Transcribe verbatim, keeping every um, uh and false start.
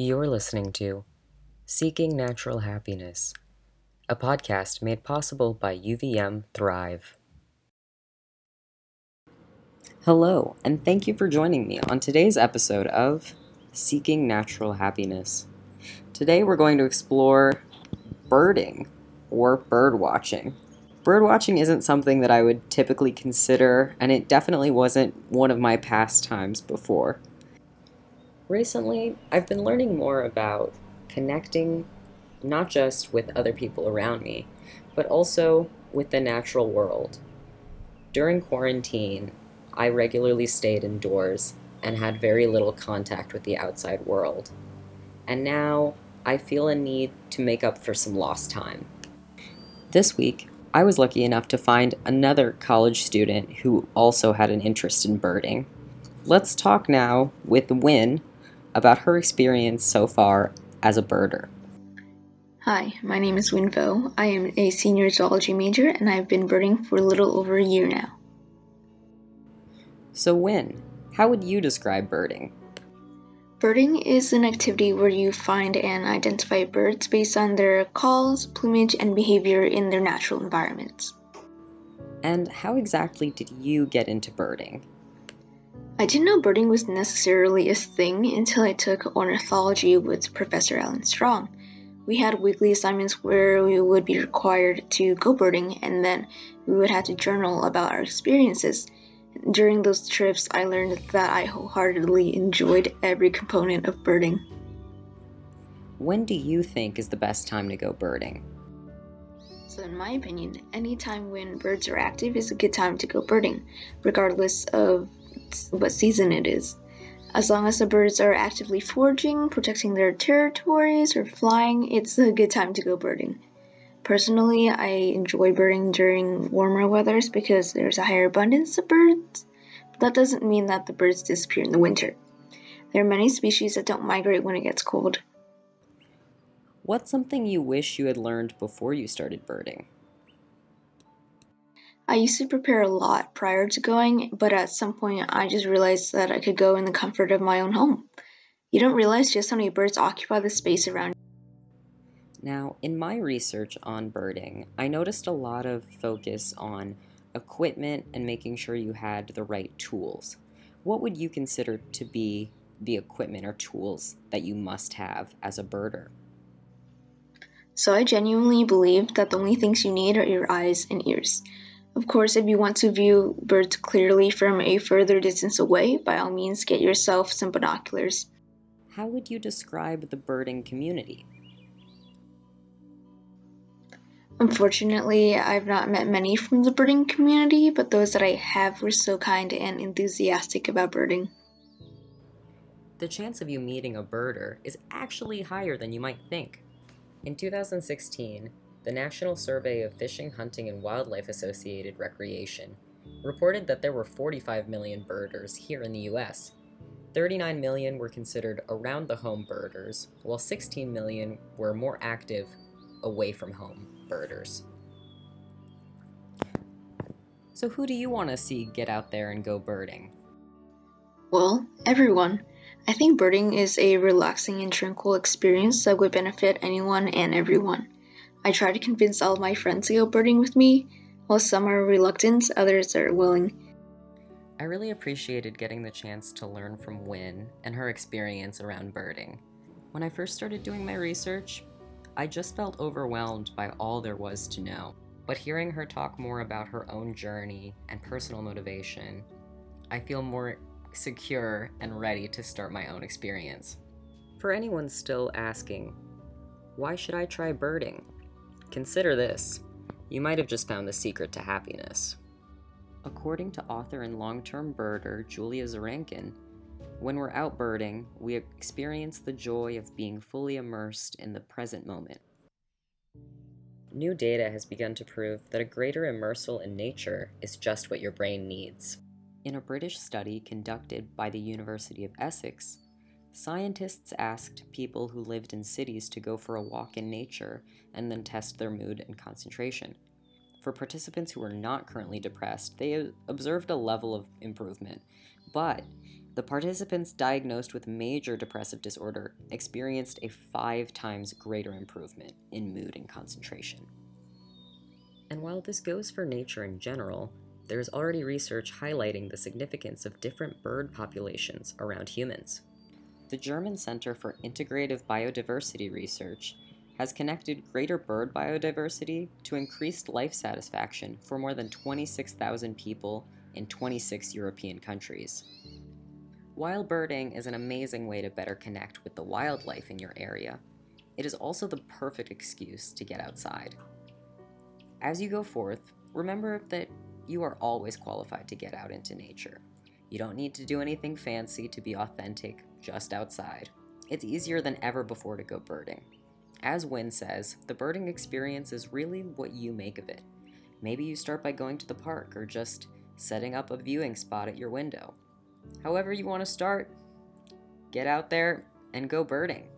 You're listening to Seeking Natural Happiness, a podcast made possible by U V M Thrive. Hello, and thank you for joining me on today's episode of Seeking Natural Happiness. Today we're going to explore birding or bird watching. Bird watching isn't something that I would typically consider, and it definitely wasn't one of my pastimes before. Recently, I've been learning more about connecting not just with other people around me, but also with the natural world. During quarantine, I regularly stayed indoors and had very little contact with the outside world. And now I feel a need to make up for some lost time. This week, I was lucky enough to find another college student who also had an interest in birding. Let's talk now with Win about her experience so far as a birder. Hi, my name is Win Vo. I am a senior zoology major and I've been birding for a little over a year now. So Win, how would you describe birding? Birding is an activity where you find and identify birds based on their calls, plumage, and behavior in their natural environments. And how exactly did you get into birding? I didn't know birding was necessarily a thing until I took ornithology with Professor Alan Strong. We had weekly assignments where we would be required to go birding and then we would have to journal about our experiences. During those trips, I learned that I wholeheartedly enjoyed every component of birding. When do you think is the best time to go birding? So in my opinion, any time when birds are active is a good time to go birding, regardless of what season it is. As long as the birds are actively foraging, protecting their territories, or flying, it's a good time to go birding. Personally, I enjoy birding during warmer weathers because there's a higher abundance of birds, but that doesn't mean that the birds disappear in the winter. There are many species that don't migrate when it gets cold. What's something you wish you had learned before you started birding? I used to prepare a lot prior to going, but at some point I just realized that I could go in the comfort of my own home. You don't realize just how many birds occupy the space around you. Now, in my research on birding, I noticed a lot of focus on equipment and making sure you had the right tools. What would you consider to be the equipment or tools that you must have as a birder? So I genuinely believe that the only things you need are your eyes and ears. Of course, if you want to view birds clearly from a further distance away, by all means, get yourself some binoculars. How would you describe the birding community? Unfortunately, I've not met many from the birding community, but those that I have were so kind and enthusiastic about birding. The chance of you meeting a birder is actually higher than you might think. In two thousand sixteen, the National Survey of Fishing, Hunting, and Wildlife-Associated Recreation reported that there were forty-five million birders here in the U S. thirty-nine million were considered around-the-home birders, while sixteen million were more active away-from-home birders. So who do you want to see get out there and go birding? Well, everyone. I think birding is a relaxing and tranquil experience that would benefit anyone and everyone. I try to convince all of my friends to go birding with me. While some are reluctant, others are willing. I really appreciated getting the chance to learn from Win and her experience around birding. When I first started doing my research, I just felt overwhelmed by all there was to know. But hearing her talk more about her own journey and personal motivation, I feel more secure and ready to start my own experience. For anyone still asking, why should I try birding? Consider this. You might have just found the secret to happiness. According to author and long-term birder Julia Zorankin, when we're out birding, we experience the joy of being fully immersed in the present moment. New data has begun to prove that a greater immersion in nature is just what your brain needs. In a British study conducted by the University of Essex, scientists asked people who lived in cities to go for a walk in nature and then test their mood and concentration. For participants who were not currently depressed, they observed a level of improvement, but The participants diagnosed with major depressive disorder experienced a five times greater improvement in mood and concentration. And while this goes for nature in general, there is already research highlighting the significance of different bird populations around humans. The German Center for Integrative Biodiversity Research has connected greater bird biodiversity to increased life satisfaction for more than twenty-six thousand people in twenty-six European countries. While birding is an amazing way to better connect with the wildlife in your area, it is also the perfect excuse to get outside. As you go forth, remember that you are always qualified to get out into nature. You don't need to do anything fancy to be authentic, just outside. It's easier than ever before to go birding. As Win says, the birding experience is really what you make of it. Maybe you start by going to the park or just setting up a viewing spot at your window. However you want to start, get out there and go birding.